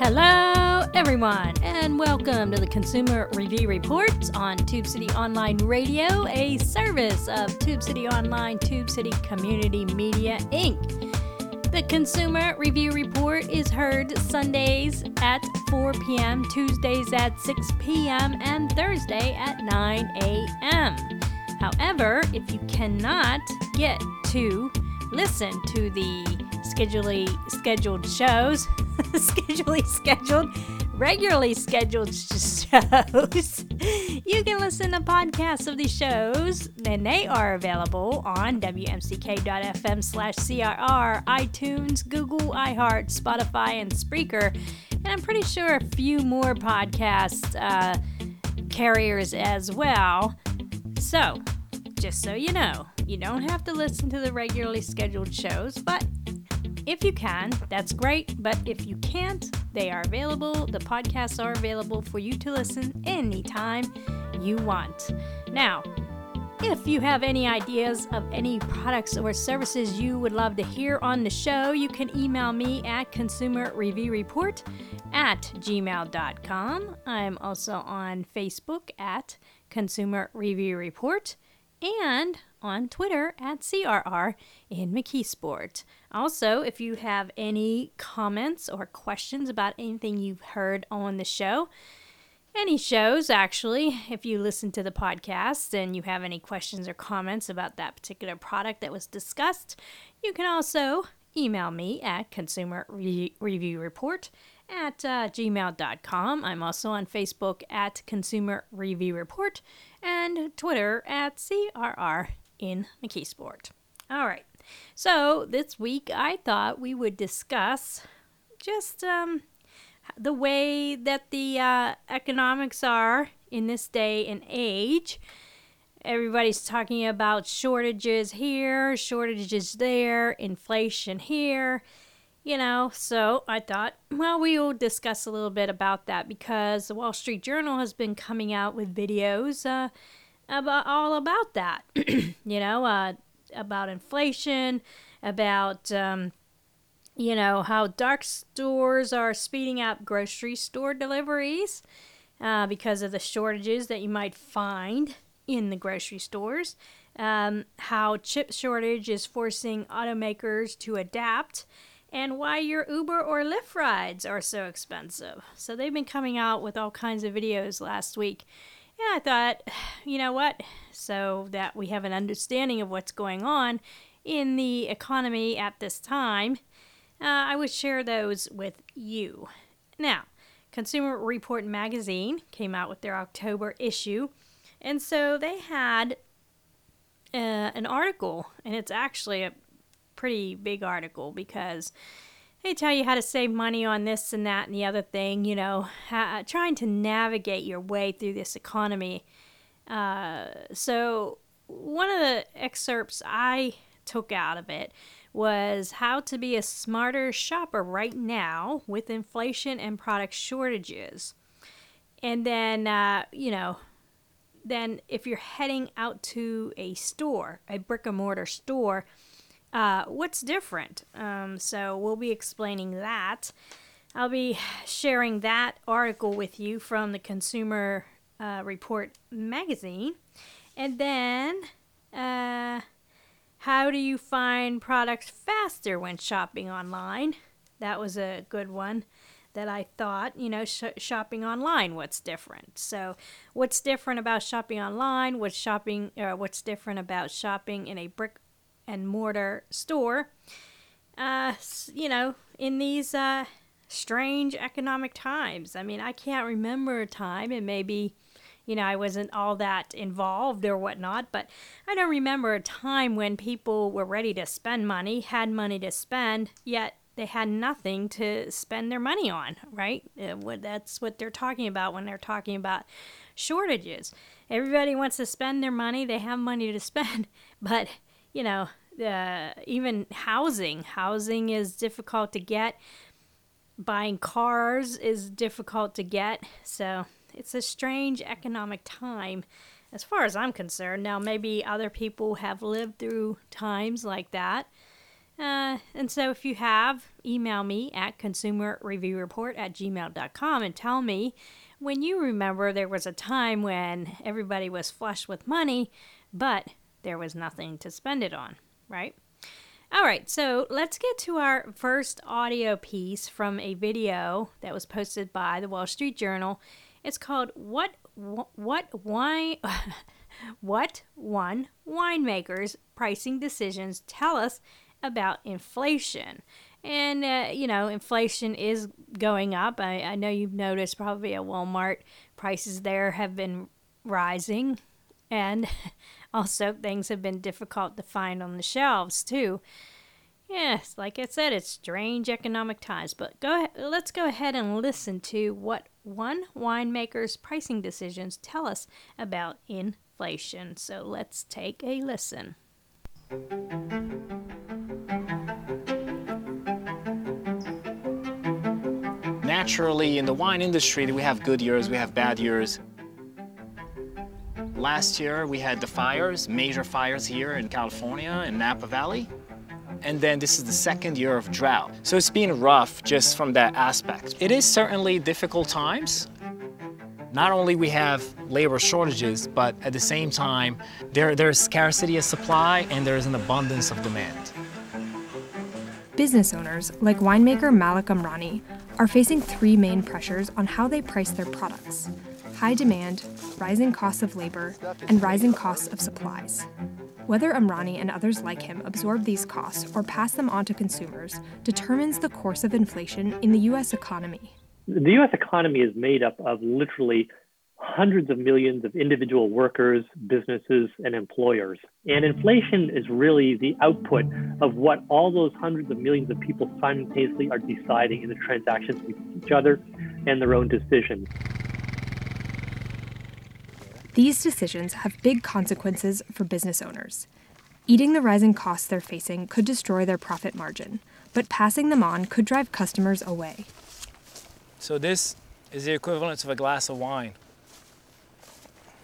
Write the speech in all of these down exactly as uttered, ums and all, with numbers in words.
Hello, everyone, and welcome to the Consumer Review Report on Tube City Online Radio, a service of Tube City Online, Tube City Community Media, Incorporated. The Consumer Review Report is heard Sundays at four p.m., Tuesdays at six p.m., and Thursday at nine a.m. However, if you cannot get to listen to the schedulely scheduled shows, schedulally scheduled, regularly scheduled shows. You can listen to podcasts of these shows, and they are available on W M C K dot F M slash C R R, iTunes, Google, iHeart, Spotify, and Spreaker. And I'm pretty sure a few more podcast uh, carriers as well. So, just so you know, you don't have to listen to the regularly scheduled shows, but if you can, that's great, but if you can't, they are available. The podcasts are available for you to listen anytime you want. Now, if you have any ideas of any products or services you would love to hear on the show, you can email me at consumerreviewreport at gmail dot com. I'm also on Facebook at Consumer Review Report and on Twitter at C R R in McKeesport. Also, if you have any comments or questions about anything you've heard on the show, any shows actually, if you listen to the podcast and you have any questions or comments about that particular product that was discussed, you can also email me at consumerreviewreport at uh, gmail dot com. I'm also on Facebook at Consumer Review Report and Twitter at C R R in McKeesport. All right. So this week I thought we would discuss just um, the way that the uh, economics are in this day and age. Everybody's talking about shortages here, shortages there, inflation here, you know. So I thought, well, we will discuss a little bit about that because the Wall Street Journal has been coming out with videos uh, about all about that, you know, uh, about inflation, about, um, you know, how dark stores are speeding up grocery store deliveries uh, because of the shortages that you might find in the grocery stores, um, how chip shortage is forcing automakers to adapt, and why your Uber or Lyft rides are so expensive. So they've been coming out with all kinds of videos last week. And I thought, you know what, so that we have an understanding of what's going on in the economy at this time, uh, I would share those with you. Now, Consumer Report Magazine came out with their October issue, and so they had uh, an article, and it's actually a pretty big article because they tell you how to save money on this and that and the other thing, you know, ha- trying to navigate your way through this economy. Uh, so one of the excerpts I took out of it was how to be a smarter shopper right now with inflation and product shortages. And then, uh, you know, then if you're heading out to a store, a brick and mortar store, Uh, what's different? Um, so we'll be explaining that. I'll be sharing that article with you from the Consumer uh, Report Magazine. And then, uh, how do you find products faster when shopping online? That was a good one that I thought, you know, sh- shopping online, what's different? So what's different about shopping online? What's shopping? Uh, what's different about shopping in a brick and mortar store, uh, you know, in these uh, strange economic times. I mean, I can't remember a time, and maybe, you know, I wasn't all that involved or whatnot, but I don't remember a time when people were ready to spend money, had money to spend, yet they had nothing to spend their money on, right? That's what they're talking about when they're talking about shortages. Everybody wants to spend their money, they have money to spend, but you know, uh, even housing. Housing is difficult to get. Buying cars is difficult to get. So it's a strange economic time as far as I'm concerned. Now, maybe other people have lived through times like that. Uh, and so if you have, email me at consumer review report at gmail dot com and tell me when you remember there was a time when everybody was flush with money, but there was nothing to spend it on, right? All right, so let's get to our first audio piece from a video that was posted by the Wall Street Journal. It's called What What Wine What One Winemakers Pricing Decisions Tell Us About Inflation. And, uh, you know, inflation is going up. I, I know you've noticed probably at Walmart, prices there have been rising. And also things have been difficult to find on the shelves, too. Yes, like I said, it's strange economic times. But go ahead, let's go ahead and listen to what one winemaker's pricing decisions tell us about inflation. So let's take a listen. Naturally, in the wine industry, we have good years, we have bad years. Last year, we had the fires, major fires here in California, in Napa Valley. And then this is the second year of drought. So it's been rough just from that aspect. It is certainly difficult times. Not only we have labor shortages, but at the same time, there there's scarcity of supply and there's an abundance of demand. Business owners, like winemaker Malik Amrani, are facing three main pressures on how they price their products: high demand, rising costs of labor, and rising costs of supplies. Whether Amrani and others like him absorb these costs or pass them on to consumers determines the course of inflation in the U S economy. The U S economy is made up of literally hundreds of millions of individual workers, businesses, and employers. And inflation is really the output of what all those hundreds of millions of people simultaneously are deciding in the transactions with each other and their own decisions. These decisions have big consequences for business owners. Eating the rising costs they're facing could destroy their profit margin, but passing them on could drive customers away. So this is the equivalent of a glass of wine.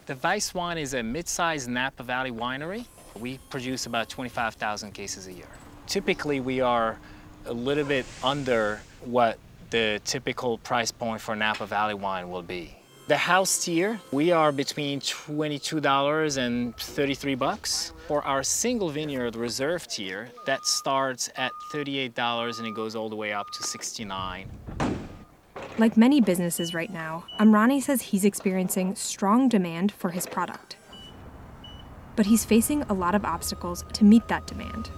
The Vice Wine is a mid-sized Napa Valley winery. We produce about twenty-five thousand cases a year. Typically, we are a little bit under what the typical price point for Napa Valley wine will be. The house tier, we are between twenty-two dollars and thirty-three bucks. For our single vineyard reserve tier, that starts at thirty-eight dollars and it goes all the way up to sixty-nine dollars. Like many businesses right now, Amrani says he's experiencing strong demand for his product. But he's facing a lot of obstacles to meet that demand.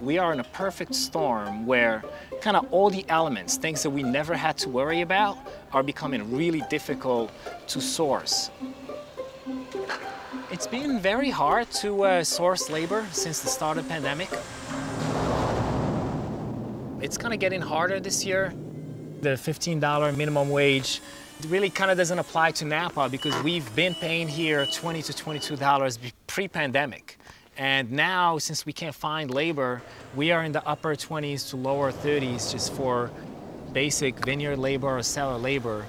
We are in a perfect storm where kind of all the elements, things that we never had to worry about, are becoming really difficult to source. It's been very hard to uh, source labor since the start of the pandemic. It's kind of getting harder this year. The fifteen dollars minimum wage really kind of doesn't apply to Napa because we've been paying here twenty to twenty-two dollars pre-pandemic. And now, since we can't find labor, we are in the upper twenties to lower thirties just for basic vineyard labor or cellar labor.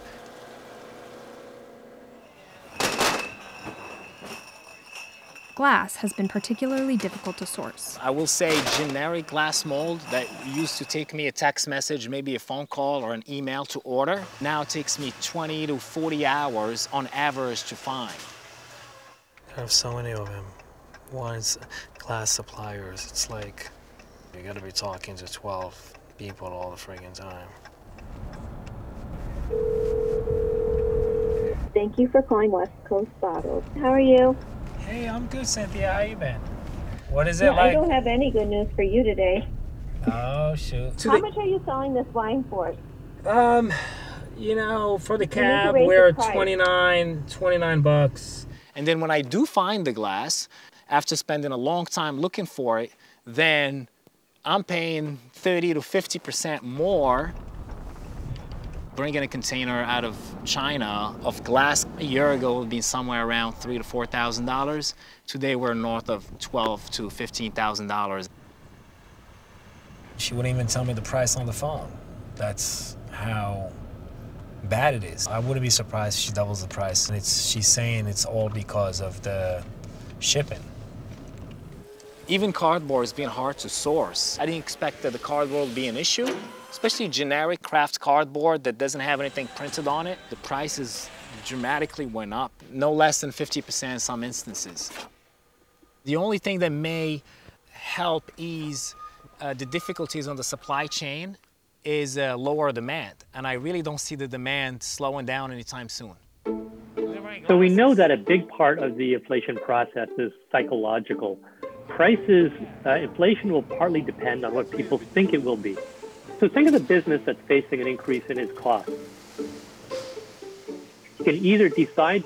Glass has been particularly difficult to source. I will say generic glass mold that used to take me a text message, maybe a phone call or an email to order, now takes me twenty to forty hours on average to find. I have so many of them. One's glass suppliers. It's like you gotta be talking to twelve people all the friggin' time. Thank you for calling West Coast Bottles. How are you? Hey, I'm good, Cynthia. How you been? What is it yeah, like? I don't have any good news for you today. Oh, shoot. How much are you selling this wine for? Um, you know, for the cab, we're twenty-nine, twenty-nine bucks. And then when I do find the glass, after spending a long time looking for it, then I'm paying thirty to fifty percent more. Bringing a container out of China of glass a year ago would be somewhere around three to four thousand dollars. Today we're north of twelve to fifteen thousand dollars. She wouldn't even tell me the price on the phone. That's how bad it is. I wouldn't be surprised if she doubles the price. And it's she's saying it's all because of the shipping. Even cardboard is being hard to source. I didn't expect that the cardboard would be an issue, especially generic craft cardboard that doesn't have anything printed on it. The prices dramatically went up, no less than fifty percent in some instances. The only thing that may help ease uh, the difficulties on the supply chain is uh, lower demand, and I really don't see the demand slowing down anytime soon. So we know that a big part of the inflation process is psychological. Prices, uh, inflation will partly depend on what people think it will be. So think of the business that's facing an increase in its costs. You can either decide,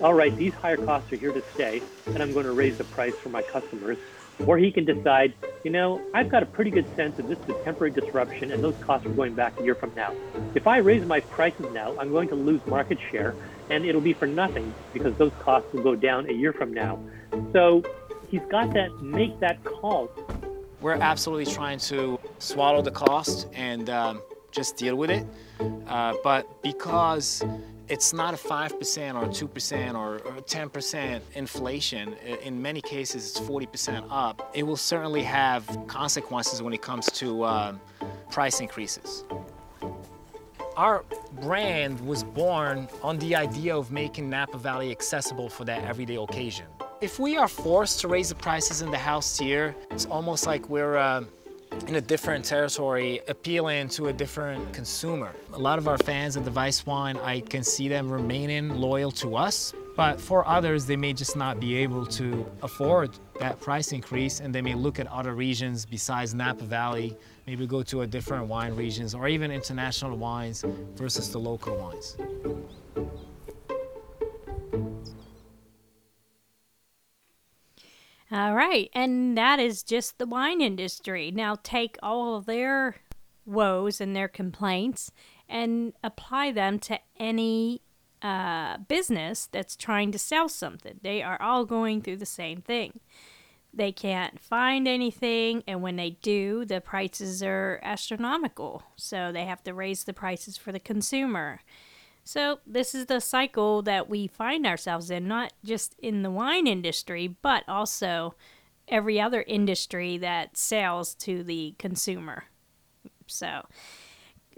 all right, these higher costs are here to stay, and I'm going to raise the price for my customers, or he can decide, you know, I've got a pretty good sense that this is a temporary disruption and those costs are going back a year from now. If I raise my prices now, I'm going to lose market share, and it'll be for nothing because those costs will go down a year from now. So he's got to make that call. We're absolutely trying to swallow the cost and um, just deal with it. Uh, but because it's not a five percent or two percent or, or ten percent inflation, in many cases it's forty percent up, it will certainly have consequences when it comes to um, price increases. Our brand was born on the idea of making Napa Valley accessible for that everyday occasion. If we are forced to raise the prices in the house here, it's almost like we're uh, in a different territory, appealing to a different consumer. A lot of our fans at the Vice Wine, I can see them remaining loyal to us, but for others, they may just not be able to afford that price increase, and they may look at other regions besides Napa Valley, maybe go to a different wine regions, or even international wines versus the local wines. All right, and that is just the wine industry. Now take all of their woes and their complaints and apply them to any uh, business that's trying to sell something. They are all going through the same thing. They can't find anything, and when they do, the prices are astronomical. So they have to raise the prices for the consumer. So this is the cycle that we find ourselves in, not just in the wine industry, but also every other industry that sells to the consumer. So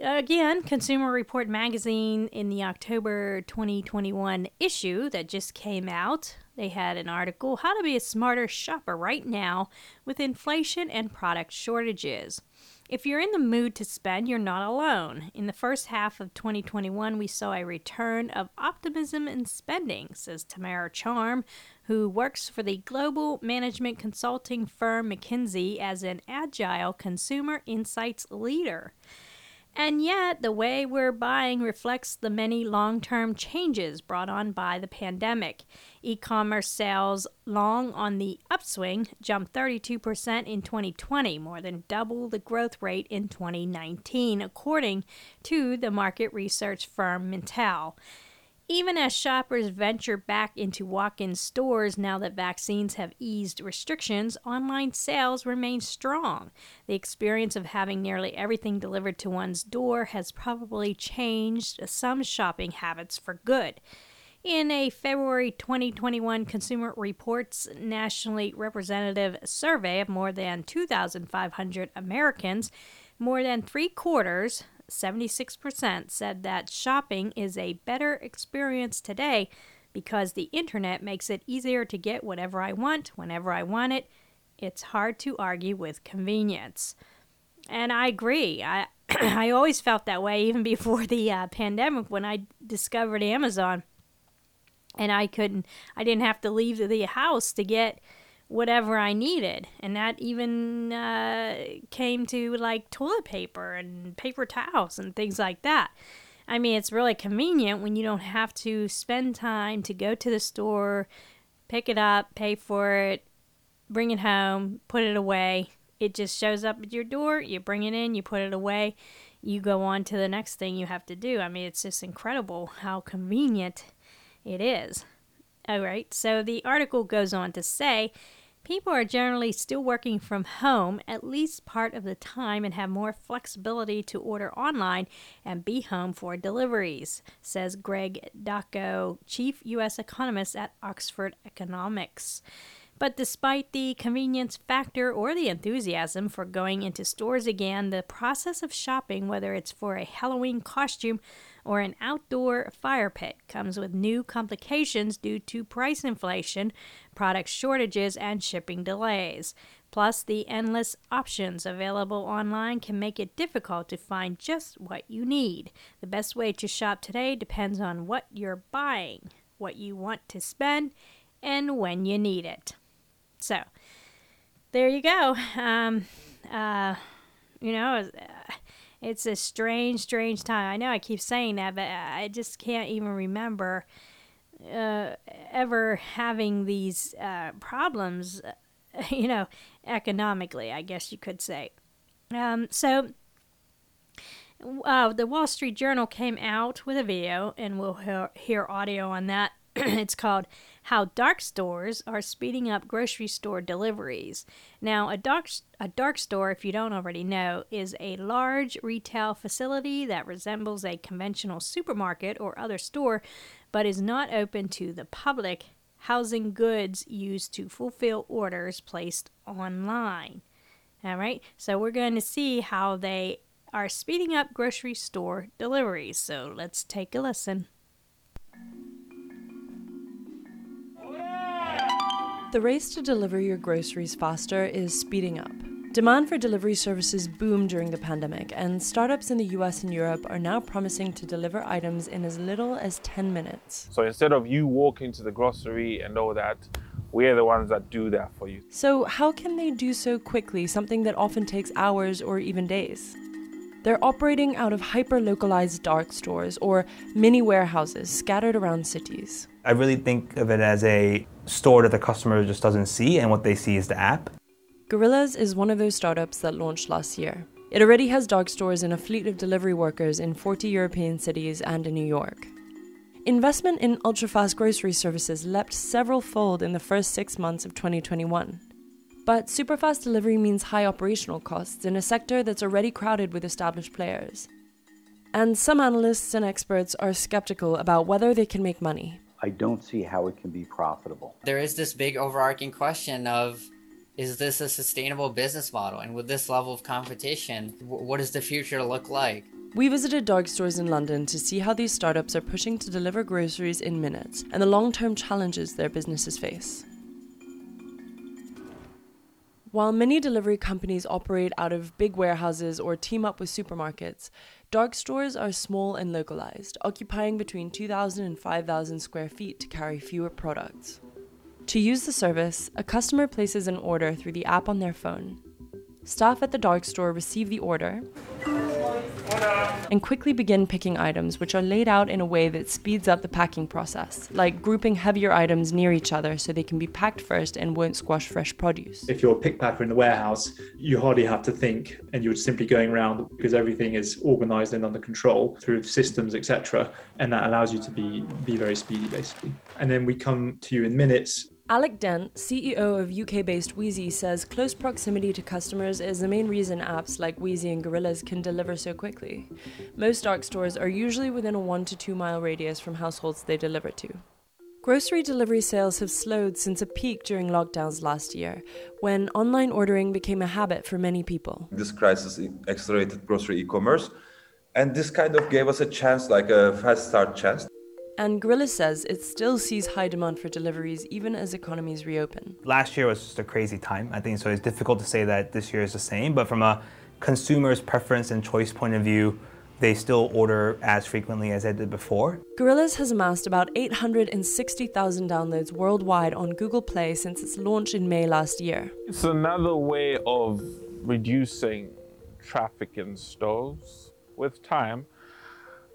again, Consumer Report Magazine, in the October twenty twenty-one issue that just came out, they had an article, How to Be a Smarter Shopper Right Now with Inflation and Product Shortages. If you're in the mood to spend, you're not alone. In the first half of twenty twenty-one, we saw a return of optimism in spending, says Tamara Charm, who works for the global management consulting firm McKinsey as an agile consumer insights leader. And yet, the way we're buying reflects the many long-term changes brought on by the pandemic. E-commerce sales, long on the upswing, jumped thirty-two percent in twenty twenty, more than double the growth rate in twenty nineteen, according to the market research firm Mintel. Even as shoppers venture back into walk-in stores now that vaccines have eased restrictions, online sales remain strong. The experience of having nearly everything delivered to one's door has probably changed some shopping habits for good. In a February twenty twenty-one Consumer Reports nationally representative survey of more than two thousand five hundred Americans, more than three-quarters, seventy-six percent, said that shopping is a better experience today because the internet makes it easier to get whatever I want, whenever I want it. It's hard to argue with convenience. And I agree. I I always felt that way even before the uh, pandemic when I discovered Amazon. And I couldn't, I didn't have to leave the house to get whatever I needed. And that even uh, came to like toilet paper and paper towels and things like that. I mean, it's really convenient when you don't have to spend time to go to the store, pick it up, pay for it, bring it home, put it away. It just shows up at your door, you bring it in, you put it away, you go on to the next thing you have to do. I mean, it's just incredible how convenient it is. All right, so the article goes on to say, people are generally still working from home at least part of the time and have more flexibility to order online and be home for deliveries, says Greg Docco, chief U S economist at Oxford Economics. But despite the convenience factor or the enthusiasm for going into stores again, the process of shopping, whether it's for a Halloween costume or an outdoor fire pit, comes with new complications due to price inflation, product shortages, and shipping delays. Plus, the endless options available online can make it difficult to find just what you need. The best way to shop today depends on what you're buying, what you want to spend, and when you need it. So, there you go. Um, uh, you know, it's a strange, strange time. I know I keep saying that, but I just can't even remember uh, ever having these uh, problems, you know, economically, I guess you could say. Um, so, uh, the Wall Street Journal came out with a video, and we'll hear, hear audio on that. It's called How Dark Stores Are Speeding Up Grocery Store Deliveries. Now, a dark, a dark store, if you don't already know, is a large retail facility that resembles a conventional supermarket or other store, but is not open to the public, housing goods used to fulfill orders placed online. All right, so we're going to see how they are speeding up grocery store deliveries. So let's take a listen. The race to deliver your groceries faster is speeding up. Demand for delivery services boomed during the pandemic, and startups in the U S and Europe are now promising to deliver items in as little as ten minutes. So instead of you walking to the grocery and all that, we're the ones that do that for you. So how can they do so quickly, something that often takes hours or even days? They're operating out of hyper-localized dark stores or mini warehouses scattered around cities. I really think of it as a store that the customer just doesn't see, and what they see is the app. Gorillas is one of those startups that launched last year. It already has dark stores and a fleet of delivery workers in forty European cities and in New York. Investment in ultra-fast grocery services leapt several fold in the first six months of twenty twenty-one. But superfast delivery means high operational costs in a sector that's already crowded with established players. And some analysts and experts are skeptical about whether they can make money. I don't see how it can be profitable. There is this big overarching question of, is this a sustainable business model? And with this level of competition, what does the future look like? We visited dark stores in London to see how these startups are pushing to deliver groceries in minutes and the long-term challenges their businesses face. While many delivery companies operate out of big warehouses or team up with supermarkets, dark stores are small and localized, occupying between two thousand and five thousand square feet to carry fewer products. To use the service, a customer places an order through the app on their phone. Staff at the dark store receive the order and quickly begin picking items, which are laid out in a way that speeds up the packing process, like grouping heavier items near each other so they can be packed first and won't squash fresh produce. If you're a pick-packer in the warehouse, you hardly have to think, and you're simply going around because everything is organized and under control through systems, et cetera, and that allows you to be, be very speedy, basically. And then we come to you in minutes. Alec Dent, C E O of U K-based Weezy, says close proximity to customers is the main reason apps like Weezy and Gorillas can deliver so quickly. Most dark stores are usually within a one to two mile radius from households they deliver to. Grocery delivery sales have slowed since a peak during lockdowns last year, when online ordering became a habit for many people. This crisis accelerated grocery e-commerce, and this kind of gave us a chance, like a fast start chance. And Gorillas says it still sees high demand for deliveries even as economies reopen. Last year was just a crazy time, I think, so it's difficult to say that this year is the same, but from a consumer's preference and choice point of view, they still order as frequently as they did before. Gorillas has amassed about eight hundred sixty thousand downloads worldwide on Google Play since its launch in May last year. It's another way of reducing traffic in stores with time.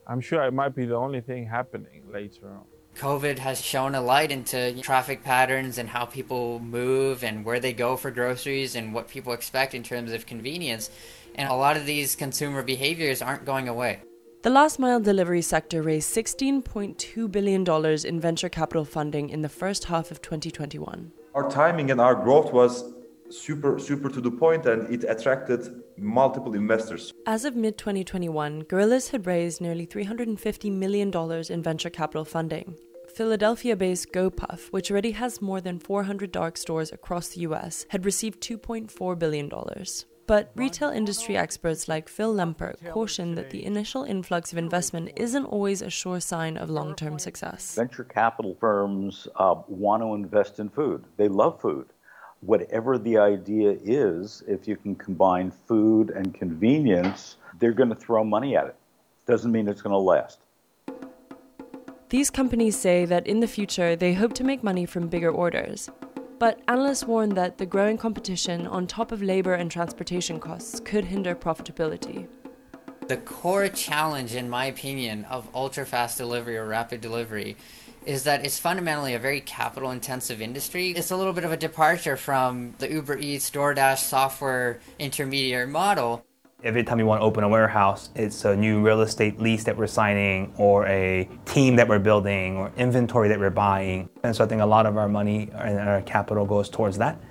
I'm sure it might be the only thing happening later on. COVID has shown a light into traffic patterns and how people move and where they go for groceries and what people expect in terms of convenience. And a lot of these consumer behaviors aren't going away. The last mile delivery sector raised sixteen point two billion dollars in venture capital funding in the first half of twenty twenty-one. Our timing and our growth was super, super to the point, and it attracted multiple investors. As of mid twenty twenty-one, Gorillas had raised nearly three hundred fifty million dollars in venture capital funding, Philadelphia-based GoPuff, which already has more than four hundred dark stores across the U S, had received two point four billion dollars. But retail industry experts like Phil Lemper caution that the initial influx of investment isn't always a sure sign of long-term success. Venture capital firms uh, want to invest in food. They love food. Whatever the idea is, if you can combine food and convenience, they're going to throw money at it. Doesn't mean it's going to last. These companies say that in the future, they hope to make money from bigger orders. But analysts warn that the growing competition on top of labor and transportation costs could hinder profitability. The core challenge, in my opinion, of ultra-fast delivery or rapid delivery is that it's fundamentally a very capital-intensive industry. It's a little bit of a departure from the Uber Eats, DoorDash software intermediary model. Every time you want to open a warehouse, it's a new real estate lease that we're signing or a team that we're building or inventory that we're buying. And so I think a lot of our money and our capital goes towards that.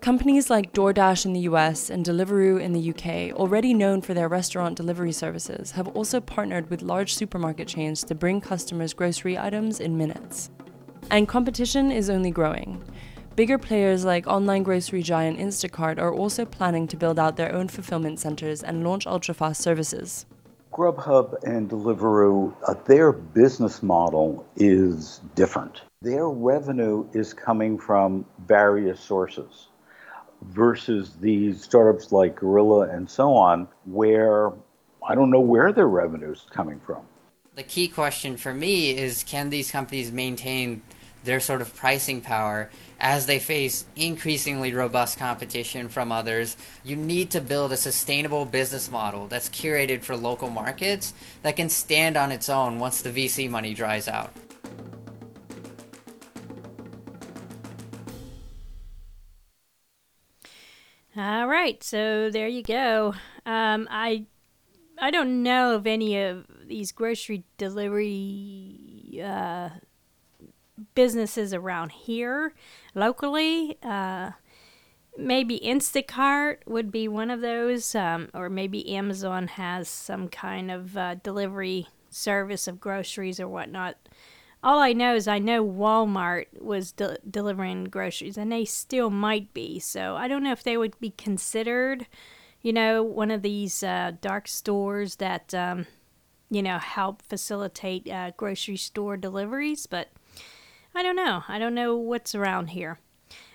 Companies like DoorDash in the U S and Deliveroo in the U K, already known for their restaurant delivery services, have also partnered with large supermarket chains to bring customers grocery items in minutes. And competition is only growing. Bigger players like online grocery giant Instacart are also planning to build out their own fulfillment centers and launch ultra-fast services. Grubhub and Deliveroo, uh, their business model is different. Their revenue is coming from various sources versus these startups like Gorilla and so on, where I don't know where their revenue is coming from. The key question for me is, can these companies maintain their sort of pricing power as they face increasingly robust competition from others? You need to build a sustainable business model that's curated for local markets that can stand on its own once the V C money dries out. All right, so there you go. Um, I I don't know of any of these grocery delivery uh businesses around here locally. Uh, maybe Instacart would be one of those, um, or maybe Amazon has some kind of uh, delivery service of groceries or whatnot. All I know is I know Walmart was de- delivering groceries, and they still might be, so I don't know if they would be considered, you know, one of these uh, dark stores that, um, you know, help facilitate uh, grocery store deliveries, but I don't know. I don't know what's around here.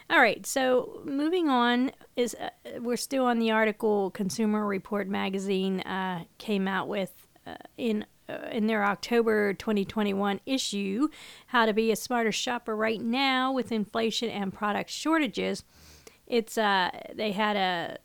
All right, so moving on, is uh, we're still on the article Consumer Report Magazine uh, came out with uh, in uh, in their October twenty twenty-one issue, How to Be a Smarter Shopper Right Now with Inflation and Product Shortages. It's uh, they had a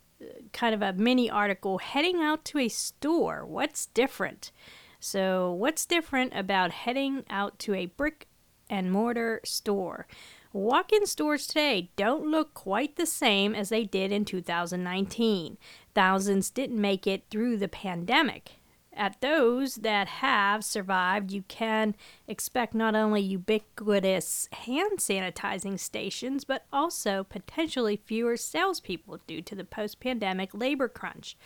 kind of a mini article, Heading Out to a Store, What's Different? So what's different about heading out to a brick and mortar store? Walk-in stores today don't look quite the same as they did in two thousand nineteen. Thousands didn't make it through the pandemic. At those that have survived, you can expect not only ubiquitous hand sanitizing stations, but also potentially fewer salespeople due to the post-pandemic labor crunch.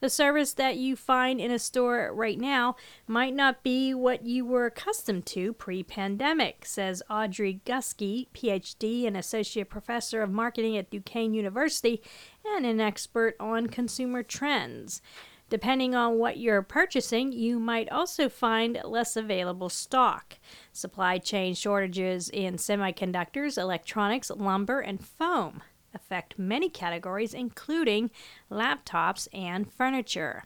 The service that you find in a store right now might not be what you were accustomed to pre-pandemic, says Audrey Guskey, P H D and Associate Professor of Marketing at Duquesne University and an expert on consumer trends. Depending on what you're purchasing, you might also find less available stock. Supply chain shortages in semiconductors, electronics, lumber, and foam affect many categories, including laptops and furniture.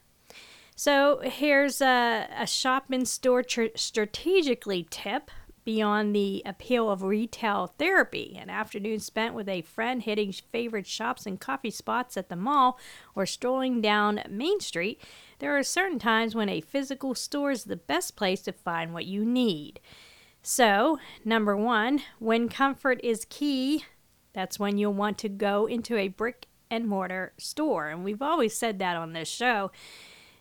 So here's a, a shop-in-store tr- strategically tip beyond the appeal of retail therapy. An afternoon spent with a friend hitting favorite shops and coffee spots at the mall or strolling down Main Street, there are certain times when a physical store is the best place to find what you need. So, number one, when comfort is key, that's when you'll want to go into a brick and mortar store. And we've always said that on this show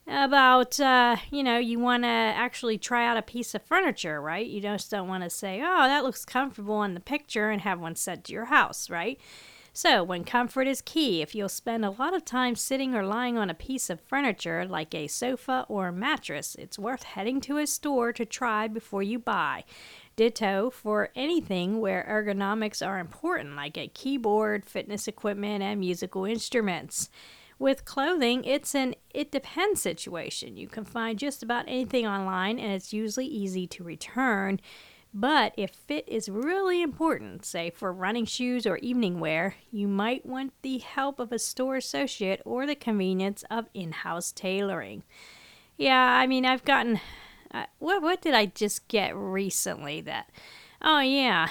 about, uh, you know, you want to actually try out a piece of furniture, right? You just don't want to say, oh, that looks comfortable in the picture and have one sent to your house, right? So when comfort is key, if you'll spend a lot of time sitting or lying on a piece of furniture like a sofa or mattress, it's worth heading to a store to try before you buy. Ditto for anything where ergonomics are important, like a keyboard, fitness equipment, and musical instruments. With clothing, it's an it depends situation. You can find just about anything online, and it's usually easy to return. But if fit is really important, say for running shoes or evening wear, you might want the help of a store associate or the convenience of in-house tailoring. Yeah, I mean, I've gotten... Uh, what what did I just get recently that... Oh, yeah.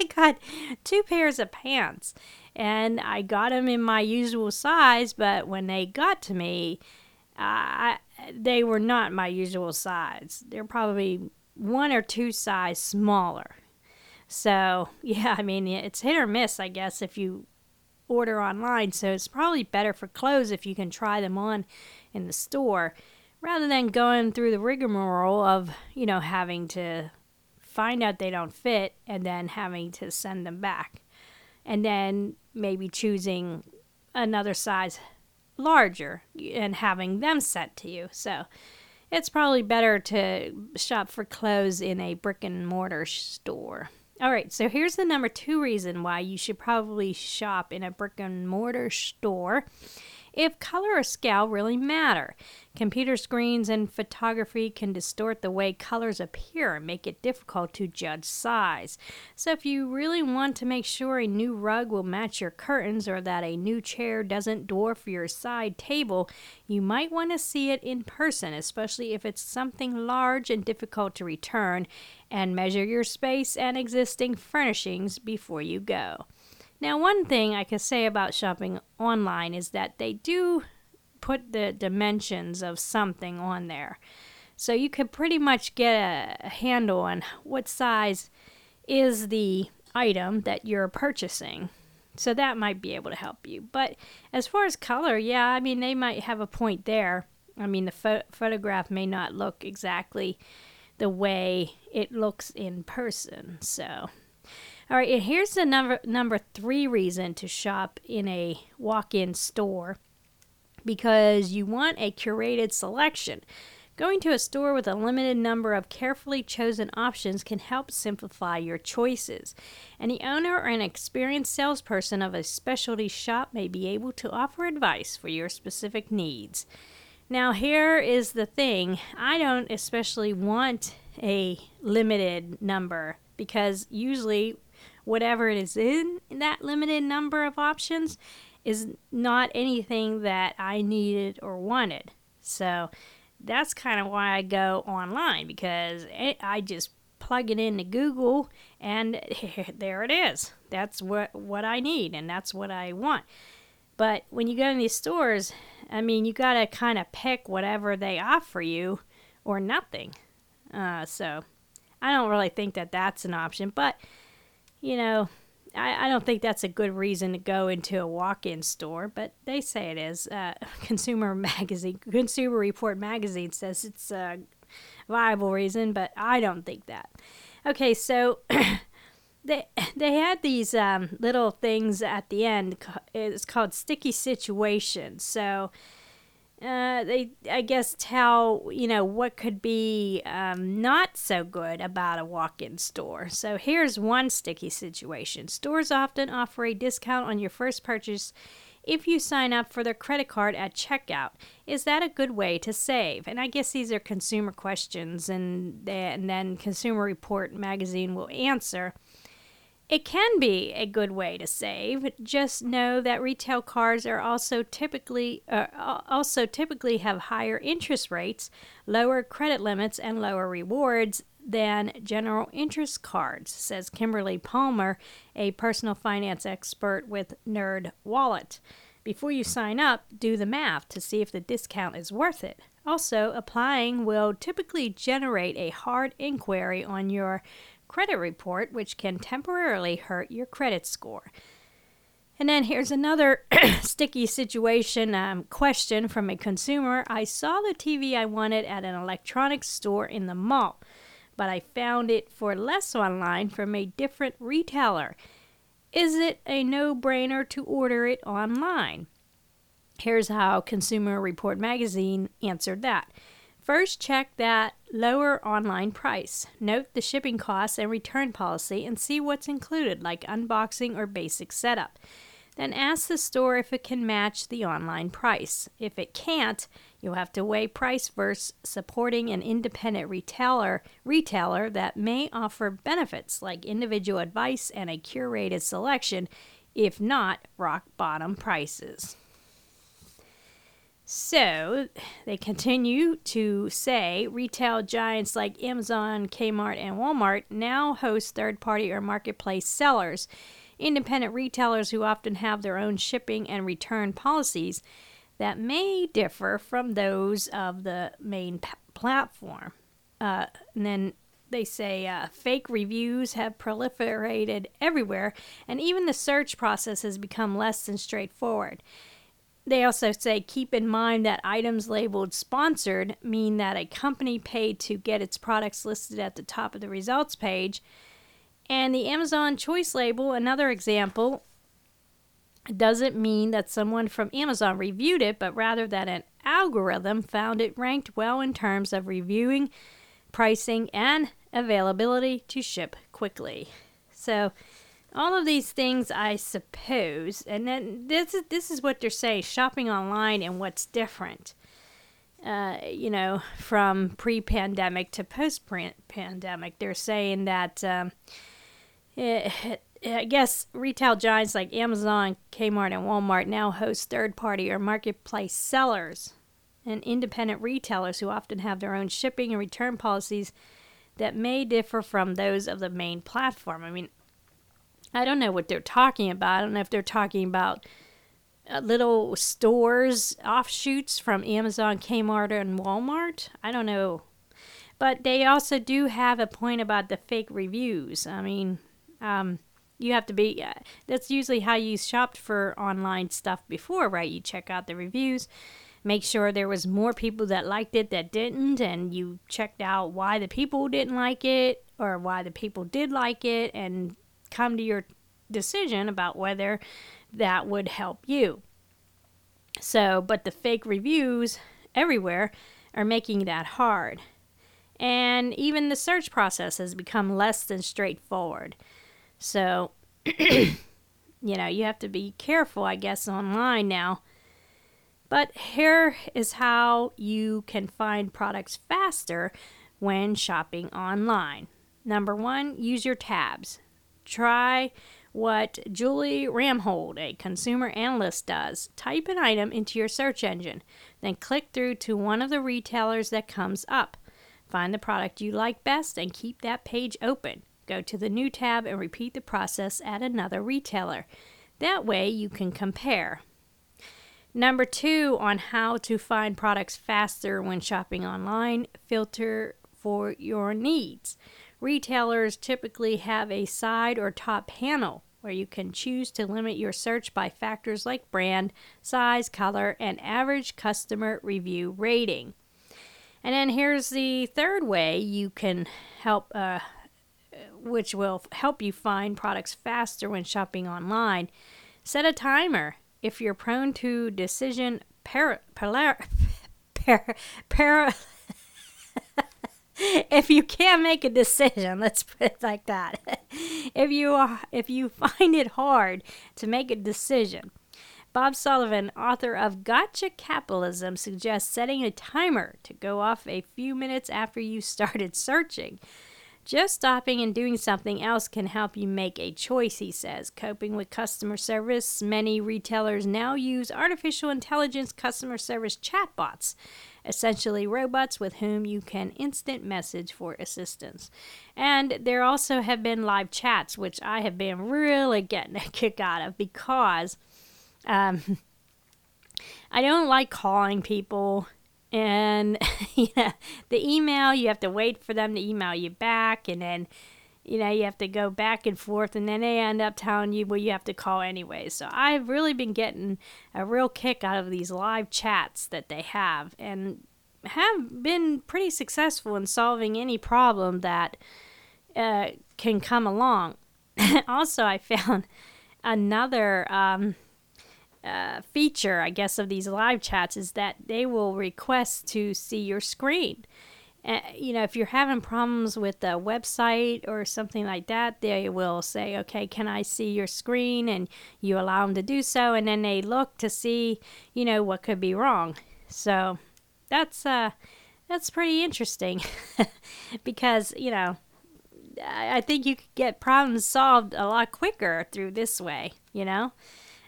I got two pairs of pants, and I got them in my usual size, but when they got to me, uh, I, they were not my usual size. They're probably... one or two size smaller. So, yeah, I mean, it's hit or miss, I guess, if you order online. So it's probably better for clothes if you can try them on in the store rather than going through the rigmarole of, you know, having to find out they don't fit and then having to send them back. And then maybe choosing another size larger and having them sent to you. So, it's probably better to shop for clothes in a brick and mortar store. All right, so here's the number two reason why you should probably shop in a brick and mortar store. If color or scale really matter, computer screens and photography can distort the way colors appear and make it difficult to judge size. So if you really want to make sure a new rug will match your curtains or that a new chair doesn't dwarf your side table, you might want to see it in person, especially if it's something large and difficult to return, and measure your space and existing furnishings before you go. Now, one thing I can say about shopping online is that they do put the dimensions of something on there. So you could pretty much get a handle on what size is the item that you're purchasing. So that might be able to help you. But as far as color, yeah, I mean, they might have a point there. I mean, the pho- photograph may not look exactly the way it looks in person, so... All right, and here's the number number three reason to shop in a walk-in store, because you want a curated selection. Going to a store with a limited number of carefully chosen options can help simplify your choices, and the owner or an experienced salesperson of a specialty shop may be able to offer advice for your specific needs. Now, here is the thing. I don't especially want a limited number, because usually... whatever it is in that limited number of options is not anything that I needed or wanted. So that's kind of why I go online, because it, I just plug it into Google and there it is. That's what, what I need and that's what I want. But when you go in these stores, I mean, you got to kind of pick whatever they offer you or nothing. Uh, so I don't really think that that's an option, but... You know, I, I don't think that's a good reason to go into a walk-in store, but they say it is. Uh, Consumer Magazine, Consumer Report Magazine says it's a viable reason, but I don't think that. Okay, so they they had these um, little things at the end. It's called sticky situations. So uh, they, I guess, tell, you know, what could be um, not so good about a walk-in store. So here's one sticky situation. Stores often offer a discount on your first purchase if you sign up for their credit card at checkout. Is that a good way to save? And I guess these are consumer questions, and, and then Consumer Report Magazine will answer. It can be a good way to save. Just know that retail cards are also typically uh, also typically have higher interest rates, lower credit limits, and lower rewards than general interest cards, says Kimberly Palmer, a personal finance expert with Nerd Wallet. Before you sign up, do the math to see if the discount is worth it. Also, applying will typically generate a hard inquiry on your credit report, which can temporarily hurt your credit score. And then here's another sticky situation um, question from a consumer. I saw the T V I wanted at an electronics store in the mall, but I found it for less online from a different retailer. Is it a no-brainer to order it online? Here's how Consumer Report Magazine answered that. First, check that lower online price. Note the shipping costs and return policy and see what's included, like unboxing or basic setup. Then ask the store if it can match the online price. If it can't, you'll have to weigh price versus supporting an independent retailer retailer that may offer benefits like individual advice and a curated selection, if not rock bottom prices. So they continue to say retail giants like Amazon, Kmart, and Walmart now host third-party or marketplace sellers. Independent retailers who often have their own shipping and return policies that may differ from those of the main p- platform. Uh, and then they say uh, fake reviews have proliferated everywhere, and even the search process has become less than straightforward. They also say keep in mind that items labeled sponsored mean that a company paid to get its products listed at the top of the results page. And the Amazon Choice label, another example, doesn't mean that someone from Amazon reviewed it, but rather that an algorithm found it ranked well in terms of reviewing, pricing, and availability to ship quickly. So all of these things, I suppose, and then this is, this is what they're saying, shopping online and what's different, uh, you know, from pre-pandemic to post-pandemic. They're saying that Um, It, I guess retail giants like Amazon, Kmart, and Walmart now host third-party or marketplace sellers and independent retailers who often have their own shipping and return policies that may differ from those of the main platform. I mean, I don't know what they're talking about. I don't know if they're talking about little stores, offshoots from Amazon, Kmart, and Walmart. I don't know. But they also do have a point about the fake reviews. I mean, Um, you have to be, uh, that's usually how you shopped for online stuff before, right? You check out the reviews, make sure there was more people that liked it that didn't, and you checked out why the people didn't like it or why the people did like it and come to your decision about whether that would help you. So, but the fake reviews everywhere are making that hard. And even the search process has become less than straightforward. So, you know, you have to be careful, I guess, online now. But here is how you can find products faster when shopping online. Number one, use your tabs. Try what Julie Ramhold, a consumer analyst, does. Type an item into your search engine, then click through to one of the retailers that comes up. Find the product you like best and keep that page open. Go to the new tab and repeat the process at another retailer. That way you can compare. Number two, on how to find products faster when shopping online, filter for your needs. Retailers typically have a side or top panel where you can choose to limit your search by factors like brand, size, color, and average customer review rating. And then here's the third way you can help uh, which will help you find products faster when shopping online. Set a timer. If you're prone to decision para, para, para, para if you can't make a decision, let's put it like that. If you are, if you find it hard to make a decision, Bob Sullivan, author of Gotcha Capitalism, suggests setting a timer to go off a few minutes after you started searching. Just stopping and doing something else can help you make a choice, he says. Coping with customer service, many retailers now use artificial intelligence customer service chatbots, essentially robots with whom you can instant message for assistance. And there also have been live chats, which I have been really getting a kick out of because um, I don't like calling people. And you know, the email, you have to wait for them to email you back. And then, you know, you have to go back and forth. And then they end up telling you, well, you have to call anyway. So I've really been getting a real kick out of these live chats that they have. And have been pretty successful in solving any problem that uh, can come along. Also, I found another Um, uh, feature, I guess, of these live chats is that they will request to see your screen. Uh, you know, if you're having problems with a website or something like that, they will say, okay, can I see your screen? And you allow them to do so. And then they look to see, you know, what could be wrong. So that's uh, that's pretty interesting because, you know, I think you could get problems solved a lot quicker through this way, you know?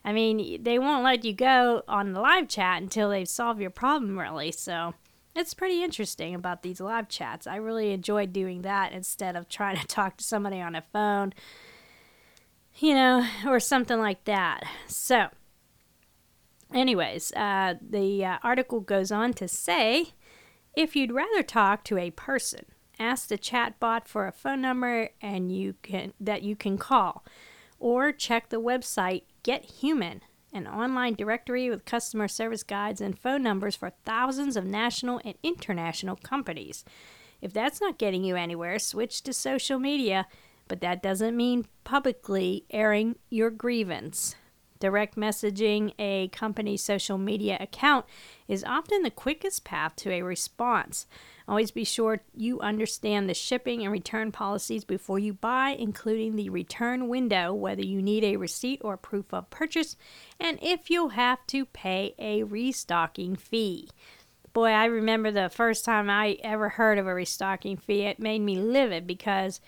I mean, they won't let you go on the live chat until they've solved your problem, really. So it's pretty interesting about these live chats. I really enjoy doing that instead of trying to talk to somebody on a phone, you know, or something like that. So anyways, uh, the uh, article goes on to say, if you'd rather talk to a person, ask the chatbot for a phone number and you can that you can call, or check the website Get Human, an online directory with customer service guides and phone numbers for thousands of national and international companies. If that's not getting you anywhere, switch to social media, but that doesn't mean publicly airing your grievance. Direct messaging a company's social media account is often the quickest path to a response. Always be sure you understand the shipping and return policies before you buy, including the return window, whether you need a receipt or proof of purchase, and if you'll have to pay a restocking fee. Boy, I remember the first time I ever heard of a restocking fee. It made me livid because,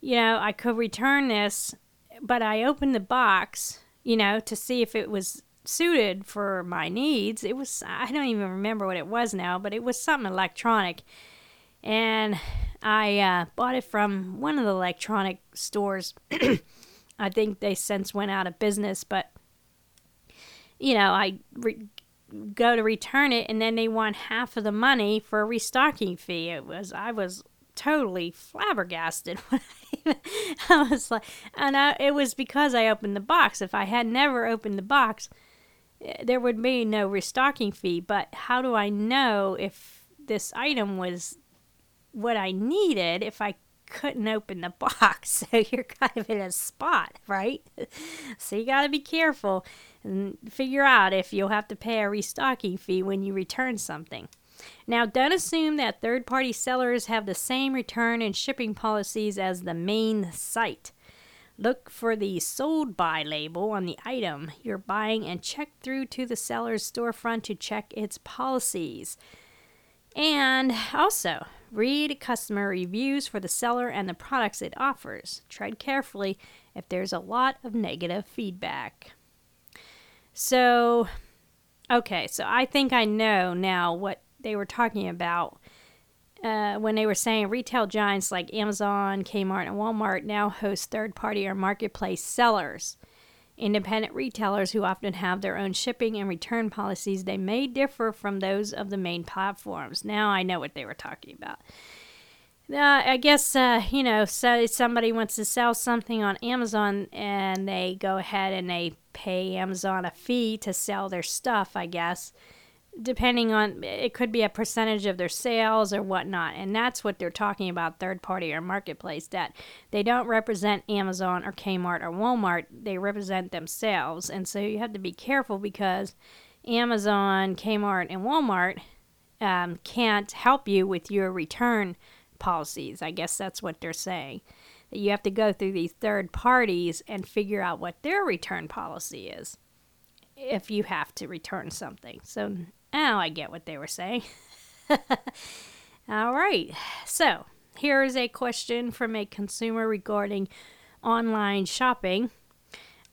you know, I could return this, but I opened the box, you know, to see if it was suited for my needs. It was, I don't even remember what it was now, but it was something electronic. And I uh, bought it from one of the electronic stores. I think they since went out of business, but, you know, I re- go to return it and then they want half of the money for a restocking fee. It was, I was totally flabbergasted when I, I was like, and I, it was because I opened the box. If I had never opened the box, there would be no restocking fee, but how do I know if this item was what I needed if I couldn't open the box? So you're kind of in a spot, right? So you got to be careful and figure out if you'll have to pay a restocking fee when you return something. Now, don't assume that third-party sellers have the same return and shipping policies as the main site. Look for the sold by label on the item you're buying and check through to the seller's storefront to check its policies. And also, read customer reviews for the seller and the products it offers. Tread carefully if there's a lot of negative feedback. So, okay, so I think I know now what they were talking about uh, when they were saying retail giants like Amazon, Kmart, and Walmart now host third-party or marketplace sellers. Independent retailers who often have their own shipping and return policies, they may differ from those of the main platforms. Now I know what they were talking about. Uh, I guess, uh, you know, so somebody wants to sell something on Amazon and they go ahead and they pay Amazon a fee to sell their stuff, I guess. Depending on, it could be a percentage of their sales or whatnot. And that's what they're talking about, third-party or marketplace, that they don't represent Amazon or Kmart or Walmart. They represent themselves. And so you have to be careful because Amazon, Kmart, and Walmart um, can't help you with your return policies. I guess that's what they're saying. That you have to go through these third parties and figure out what their return policy is if you have to return something. So now I get what they were saying. All right. So here is a question from a consumer regarding online shopping.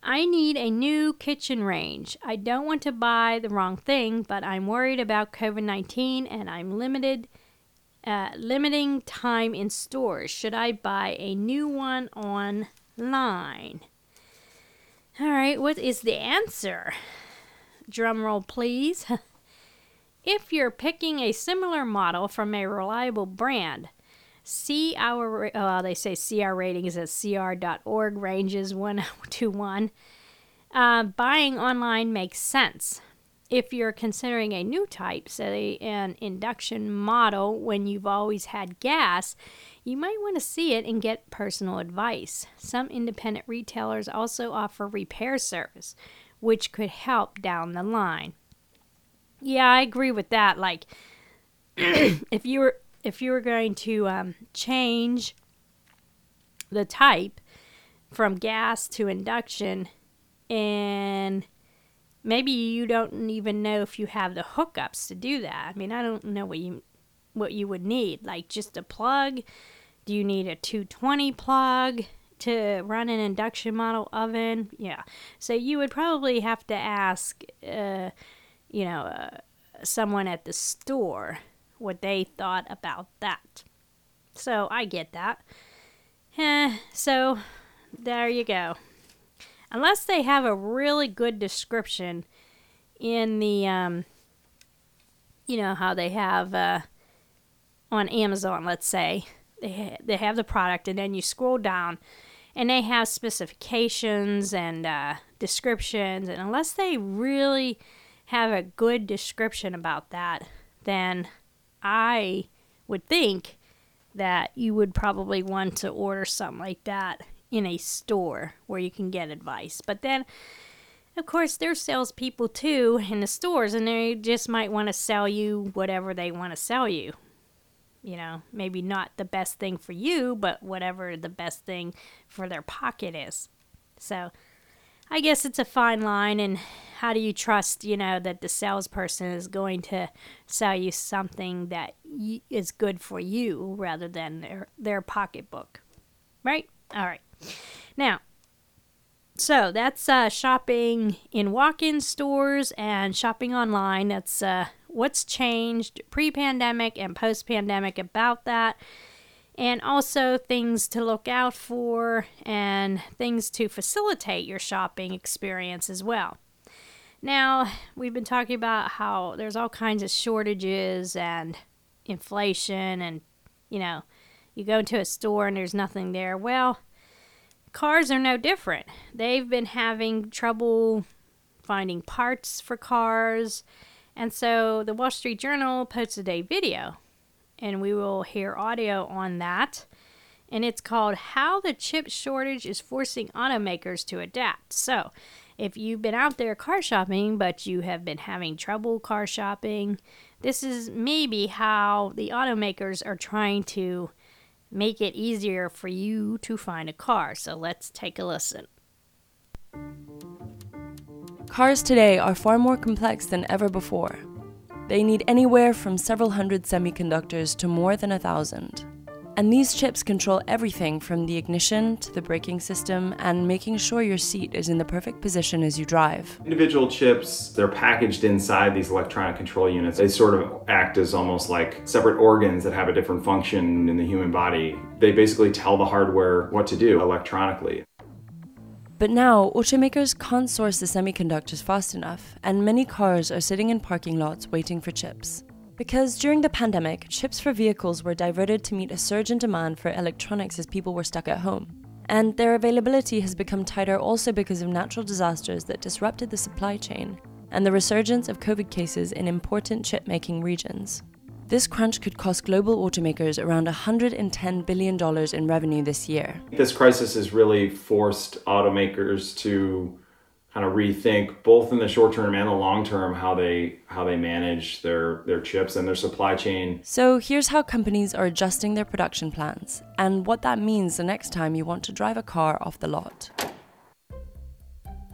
I need a new kitchen range. I don't want to buy the wrong thing, but I'm worried about covid nineteen and I'm limited, uh, limiting time in stores. Should I buy a new one online? All right. What is the answer? Drum roll, please. If you're picking a similar model from a reliable brand, see our, well, they say C R ratings at C R dot org, ranges one to one. Uh, buying online makes sense. If you're considering a new type, say an induction model, when you've always had gas, you might want to see it and get personal advice. Some independent retailers also offer repair service, which could help down the line. Yeah, I agree with that. Like, if you were if you were going to um, change the type from gas to induction, and maybe you don't even know if you have the hookups to do that. I mean, I don't know what you what you would need. Like, just a plug. Do you need a two twenty plug to run an induction model oven? Yeah. So you would probably have to ask, uh, you know, uh, someone at the store what they thought about that. So I get that. Eh, so there you go. Unless they have a really good description in the, um, you know, how they have uh, on Amazon, let's say. They have the product, and then you scroll down, and they have specifications and uh, descriptions. And unless they really have a good description about that, then I would think that you would probably want to order something like that in a store where you can get advice. But then, of course, there's salespeople too in the stores, and they just might want to sell you whatever they want to sell you. You know, maybe not the best thing for you, but whatever the best thing for their pocket is. So I guess it's a fine line. And how do you trust, you know, that the salesperson is going to sell you something that y- is good for you rather than their, their pocketbook, right? All right. Now, so that's uh, shopping in walk-in stores and shopping online. That's... Uh, What's changed pre-pandemic and post-pandemic about that, and also things to look out for and things to facilitate your shopping experience as well. Now, we've been talking about how there's all kinds of shortages and inflation, and, you know, you go into a store and there's nothing there. Well, cars are no different. They've been having trouble finding parts for cars. And so the Wall Street Journal posted a video, and we will hear audio on that. And it's called How the Chip Shortage is Forcing Automakers to Adapt. So if you've been out there car shopping, but you have been having trouble car shopping, this is maybe how the automakers are trying to make it easier for you to find a car. So let's take a listen. Cars today are far more complex than ever before. They need anywhere from several hundred semiconductors to more than a thousand. And these chips control everything from the ignition to the braking system and making sure your seat is in the perfect position as you drive. Individual chips, they're packaged inside these electronic control units. They sort of act as almost like separate organs that have a different function in the human body. They basically tell the hardware what to do electronically. But now, automakers can't source the semiconductors fast enough, and many cars are sitting in parking lots waiting for chips. Because during the pandemic, chips for vehicles were diverted to meet a surge in demand for electronics as people were stuck at home. And their availability has become tighter also because of natural disasters that disrupted the supply chain and the resurgence of COVID cases in important chip-making regions. This crunch could cost global automakers around one hundred ten billion dollars in revenue this year. This crisis has really forced automakers to kind of rethink, both in the short term and the long term, how they how they manage their, their chips and their supply chain. So here's how companies are adjusting their production plans and what that means the next time you want to drive a car off the lot.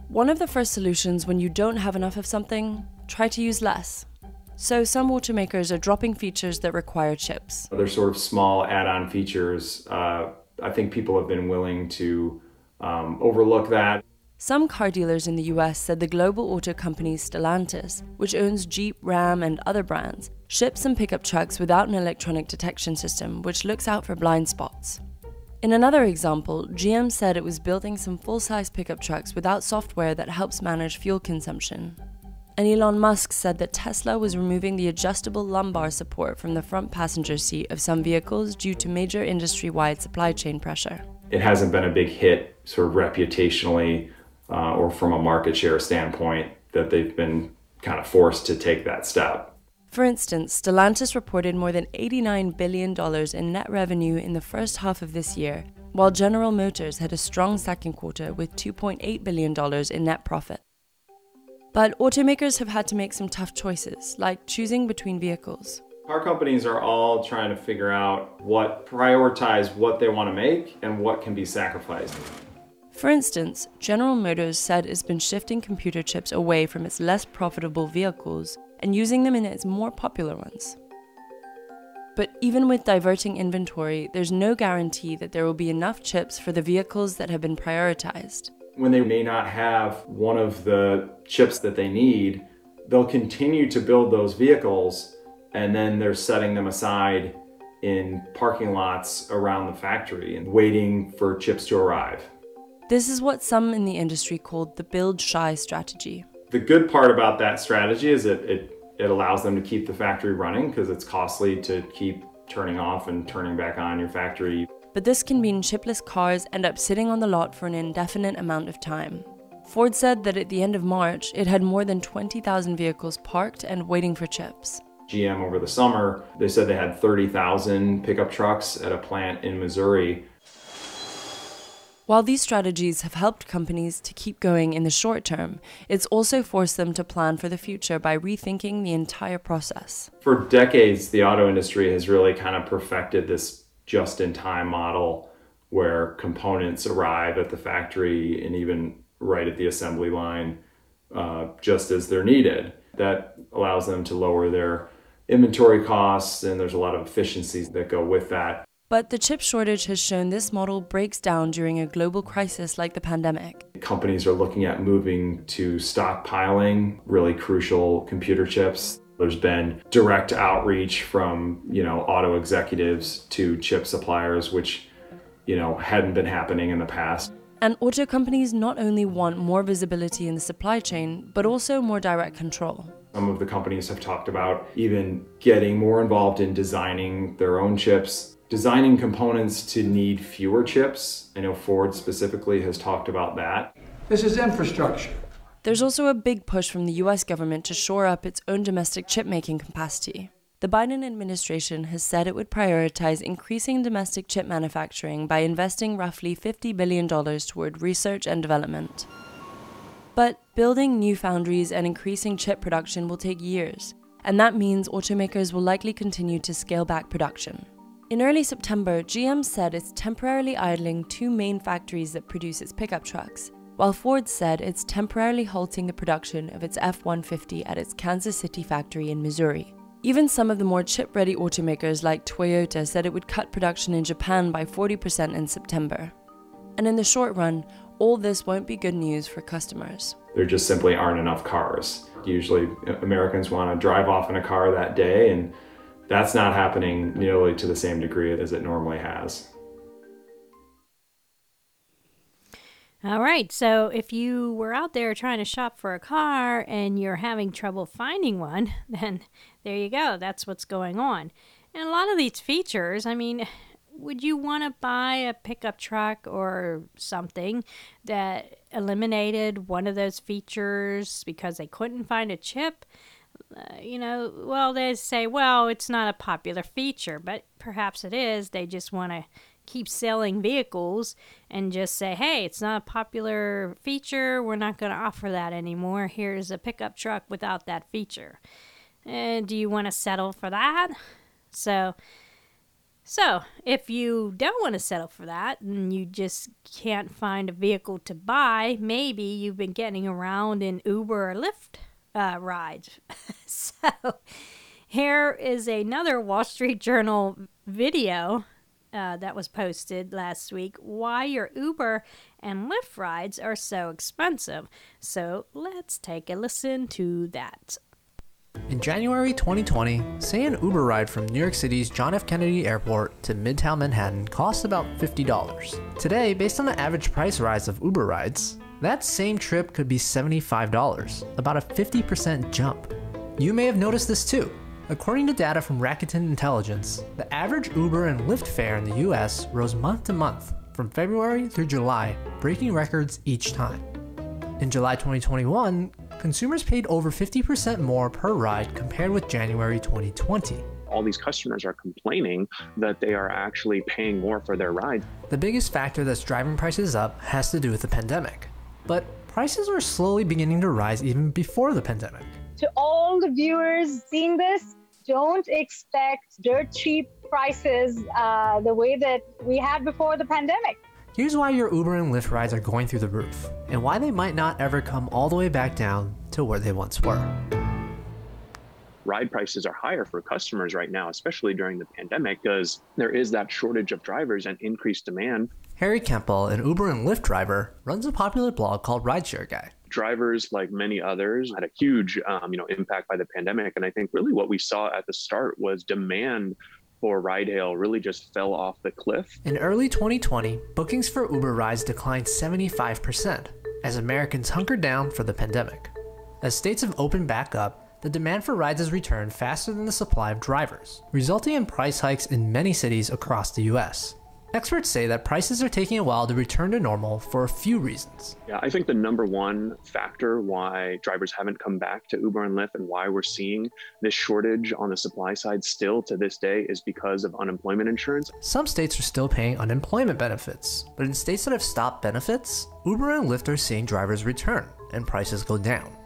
One of the first solutions when you don't have enough of something, try to use less. So some automakers are dropping features that require chips. They're sort of small add-on features. Uh, I think people have been willing to um, overlook that. Some car dealers in the U S said the global auto company Stellantis, which owns Jeep, Ram, and other brands, ships and pickup trucks without an electronic detection system, which looks out for blind spots. In another example, G M said it was building some full-size pickup trucks without software that helps manage fuel consumption. And Elon Musk said that Tesla was removing the adjustable lumbar support from the front passenger seat of some vehicles due to major industry-wide supply chain pressure. It hasn't been a big hit sort of reputationally uh, or from a market share standpoint that they've been kind of forced to take that step. For instance, Stellantis reported more than eighty-nine billion dollars in net revenue in the first half of this year, while General Motors had a strong second quarter with two point eight billion dollars in net profit. But automakers have had to make some tough choices, like choosing between vehicles. Car companies are all trying to figure out what, prioritize what they want to make and what can be sacrificed. For instance, General Motors said it's been shifting computer chips away from its less profitable vehicles and using them in its more popular ones. But even with diverting inventory, there's no guarantee that there will be enough chips for the vehicles that have been prioritized. When they may not have one of the chips that they need, they'll continue to build those vehicles, and then they're setting them aside in parking lots around the factory and waiting for chips to arrive. This is what some in the industry called the build-shy strategy. The good part about that strategy is that it, it allows them to keep the factory running, because it's costly to keep turning off and turning back on your factory. But this can mean chipless cars end up sitting on the lot for an indefinite amount of time. Ford said that at the end of March, it had more than twenty thousand vehicles parked and waiting for chips. G M over the summer, they said they had thirty thousand pickup trucks at a plant in Missouri. While these strategies have helped companies to keep going in the short term, it's also forced them to plan for the future by rethinking the entire process. For decades, the auto industry has really kind of perfected this just-in-time model where components arrive at the factory and even right at the assembly line uh, just as they're needed. That allows them to lower their inventory costs, and there's a lot of efficiencies that go with that. But the chip shortage has shown this model breaks down during a global crisis like the pandemic. Companies are looking at moving to stockpiling really crucial computer chips. There's been direct outreach from, you know, auto executives to chip suppliers, which, you know, hadn't been happening in the past. And auto companies not only want more visibility in the supply chain, but also more direct control. Some of the companies have talked about even getting more involved in designing their own chips, designing components to need fewer chips. I know Ford specifically has talked about that. This is infrastructure. There's also a big push from the U S government to shore up its own domestic chip-making capacity. The Biden administration has said it would prioritize increasing domestic chip manufacturing by investing roughly fifty billion dollars toward research and development. But building new foundries and increasing chip production will take years, and that means automakers will likely continue to scale back production. In early September, G M said it's temporarily idling two main factories that produce its pickup trucks, while Ford said it's temporarily halting the production of its F one fifty at its Kansas City factory in Missouri. Even some of the more chip-ready automakers like Toyota said it would cut production in Japan by forty percent in September. And in the short run, all this won't be good news for customers. There just simply aren't enough cars. Usually Americans want to drive off in a car that day, and that's not happening nearly to the same degree as it normally has. All right, so if you were out there trying to shop for a car and you're having trouble finding one, then there you go. That's what's going on. And a lot of these features, I mean, would you want to buy a pickup truck or something that eliminated one of those features because they couldn't find a chip? Uh, you know, well, they say, well, it's not a popular feature, but perhaps it is. They just want to keep selling vehicles and just say, hey, it's not a popular feature. We're not going to offer that anymore. Here's a pickup truck without that feature. And do you want to settle for that? So, so if you don't want to settle for that and you just can't find a vehicle to buy, maybe you've been getting around in Uber or Lyft uh, rides. So here is another Wall Street Journal video Uh, that was posted last week, why your Uber and Lyft rides are so expensive. So let's take a listen to that. In January twenty twenty, say an Uber ride from New York City's John F. Kennedy Airport to Midtown Manhattan costs about fifty dollars. Today, based on the average price rise of Uber rides, that same trip could be seventy-five dollars, about a fifty percent jump. You may have noticed this too. According to data from Rakuten Intelligence, the average Uber and Lyft fare in the U S rose month to month from February through July, breaking records each time. In July twenty twenty-one, consumers paid over fifty percent more per ride compared with January twenty twenty. All these customers are complaining that they are actually paying more for their ride. The biggest factor that's driving prices up has to do with the pandemic. But prices were slowly beginning to rise even before the pandemic. To all the viewers seeing this, don't expect dirt cheap prices uh, the way that we had before the pandemic. Here's why your Uber and Lyft rides are going through the roof, and why they might not ever come all the way back down to where they once were. Ride prices are higher for customers right now, especially during the pandemic, because there is that shortage of drivers and increased demand. Harry Kempel, an Uber and Lyft driver, runs a popular blog called Rideshare Guy. Drivers, like many others, had a huge um, you know, impact by the pandemic, and I think really what we saw at the start was demand for ride hail really just fell off the cliff. In early twenty twenty, bookings for Uber rides declined seventy-five percent as Americans hunkered down for the pandemic. As states have opened back up, the demand for rides has returned faster than the supply of drivers, resulting in price hikes in many cities across the U S. Experts say that prices are taking a while to return to normal for a few reasons. Yeah, I think the number one factor why drivers haven't come back to Uber and Lyft and why we're seeing this shortage on the supply side still to this day is because of unemployment insurance. Some states are still paying unemployment benefits, but in states that have stopped benefits, Uber and Lyft are seeing drivers return and prices go down.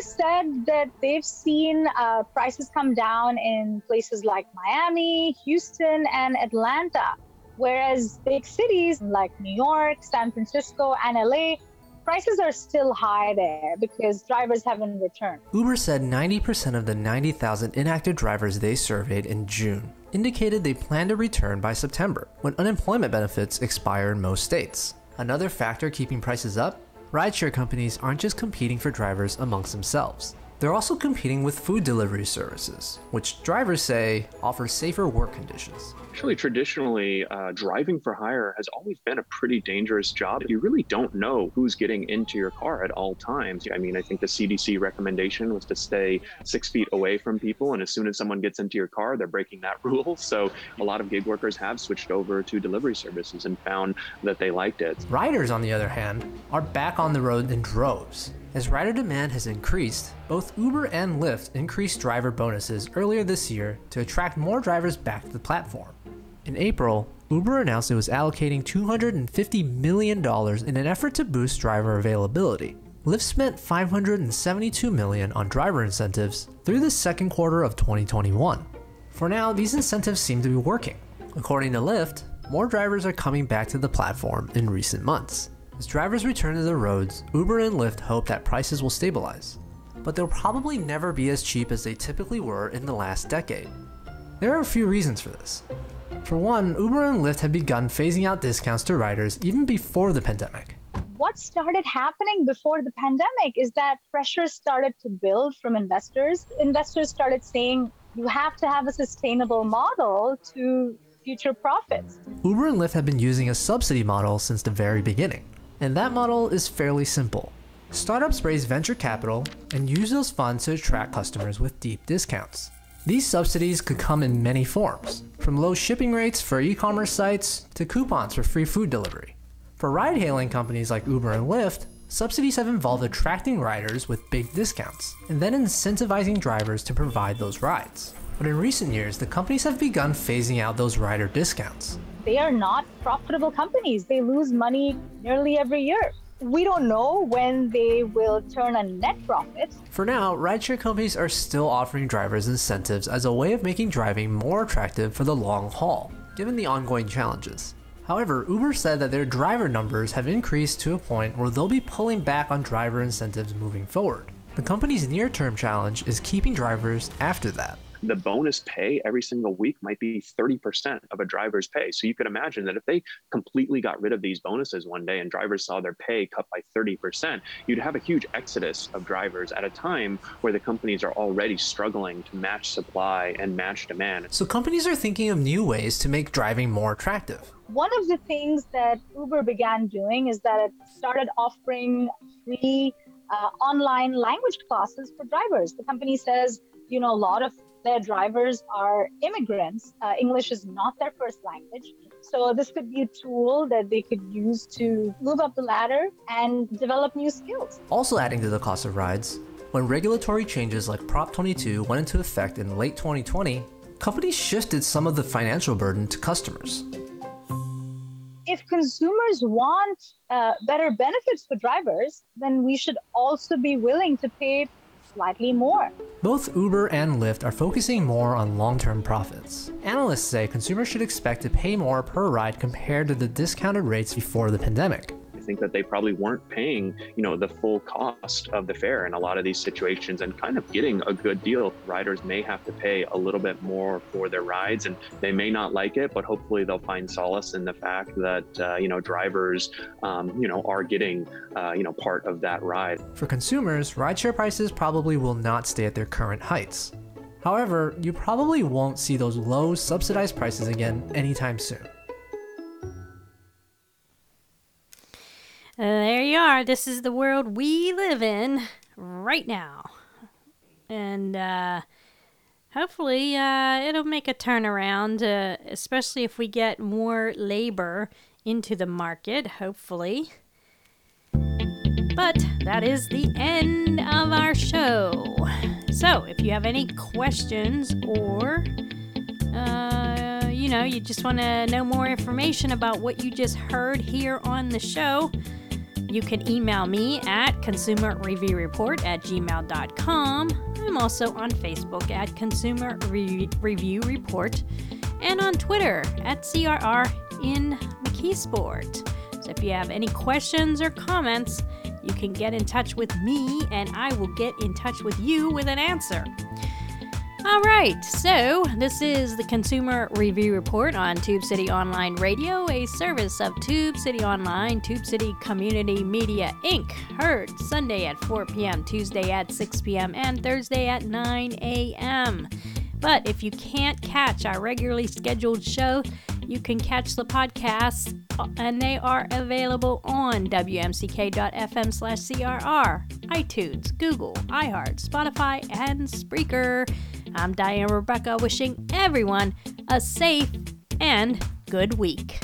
Said that they've seen uh, prices come down in places like Miami, Houston, and Atlanta, whereas big cities like New York, San Francisco, and L A, prices are still high there because drivers haven't returned. Uber said ninety percent of the ninety thousand inactive drivers they surveyed in June indicated they plan to return by September, when unemployment benefits expire in most states. Another factor keeping prices up? Rideshare companies aren't just competing for drivers amongst themselves. They're also competing with food delivery services, which drivers say offer safer work conditions. Actually, traditionally, uh, driving for hire has always been a pretty dangerous job. You really don't know who's getting into your car at all times. I mean, I think the C D C recommendation was to stay six feet away from people, and as soon as someone gets into your car, they're breaking that rule. So a lot of gig workers have switched over to delivery services and found that they liked it. Riders, on the other hand, are back on the road in droves. As rider demand has increased, both Uber and Lyft increased driver bonuses earlier this year to attract more drivers back to the platform. In April, Uber announced it was allocating two hundred fifty million dollars in an effort to boost driver availability. Lyft spent five hundred seventy-two million dollars on driver incentives through the second quarter of twenty twenty-one. For now, these incentives seem to be working. According to Lyft, more drivers are coming back to the platform in recent months. As drivers return to the roads, Uber and Lyft hope that prices will stabilize, but they'll probably never be as cheap as they typically were in the last decade. There are a few reasons for this. For one, Uber and Lyft have begun phasing out discounts to riders even before the pandemic. What started happening before the pandemic is that pressure started to build from investors. Investors started saying, you have to have a sustainable model to future profits. Uber and Lyft have been using a subsidy model since the very beginning. And that model is fairly simple. Startups raise venture capital and use those funds to attract customers with deep discounts. These subsidies could come in many forms, from low shipping rates for e-commerce sites to coupons for free food delivery. For ride-hailing companies like Uber and Lyft, subsidies have involved attracting riders with big discounts and then incentivizing drivers to provide those rides. But in recent years, the companies have begun phasing out those rider discounts. They are not profitable companies. They lose money nearly every year. We don't know when they will turn a net profit. For now, rideshare companies are still offering drivers incentives as a way of making driving more attractive for the long haul, given the ongoing challenges. However, Uber said that their driver numbers have increased to a point where they'll be pulling back on driver incentives moving forward. The company's near-term challenge is keeping drivers after that. The bonus pay every single week might be thirty percent of a driver's pay. So you could imagine that if they completely got rid of these bonuses one day and drivers saw their pay cut by thirty percent, you'd have a huge exodus of drivers at a time where the companies are already struggling to match supply and match demand. So companies are thinking of new ways to make driving more attractive. One of the things that Uber began doing is that it started offering free uh, online language classes for drivers. The company says, you know, a lot of their drivers are immigrants. Uh, English is not their first language. So this could be a tool that they could use to move up the ladder and develop new skills. Also adding to the cost of rides, when regulatory changes like Prop twenty-two went into effect in late twenty twenty, companies shifted some of the financial burden to customers. if consumers want uh, better benefits for drivers, then we should also be willing to pay slightly more. Both Uber and Lyft are focusing more on long-term profits. Analysts say consumers should expect to pay more per ride compared to the discounted rates before the pandemic. I think that they probably weren't paying, you know, the full cost of the fare in a lot of these situations and kind of getting a good deal. Riders may have to pay a little bit more for their rides, and they may not like it, but hopefully they'll find solace in the fact that, uh, you know, drivers, um, you know, are getting, uh, you know, part of that ride. For consumers, rideshare prices probably will not stay at their current heights. However, you probably won't see those low subsidized prices again anytime soon. Uh, there you are. This is the world we live in right now. And uh, hopefully uh, it'll make a turnaround, uh, especially if we get more labor into the market, hopefully. But that is the end of our show. So if you have any questions or, uh, you know, you just want to know more information about what you just heard here on the show, you can email me at consumer review report at gmail dot com. I'm also on Facebook at Consumer Re- Review Report and on Twitter at C R R in McKeesport. So if you have any questions or comments, you can get in touch with me and I will get in touch with you with an answer. All right, so this is the Consumer Review Report on Tube City Online Radio, a service of Tube City Online, Tube City Community Media, Incorporated. Heard Sunday at four p.m., Tuesday at six p.m., and Thursday at nine a.m. But if you can't catch our regularly scheduled show, you can catch the podcasts, and they are available on W M C K dot F M slash C R R, iTunes, Google, iHeart, Spotify, and Spreaker. I'm Diane Rebecca, wishing everyone a safe and good week.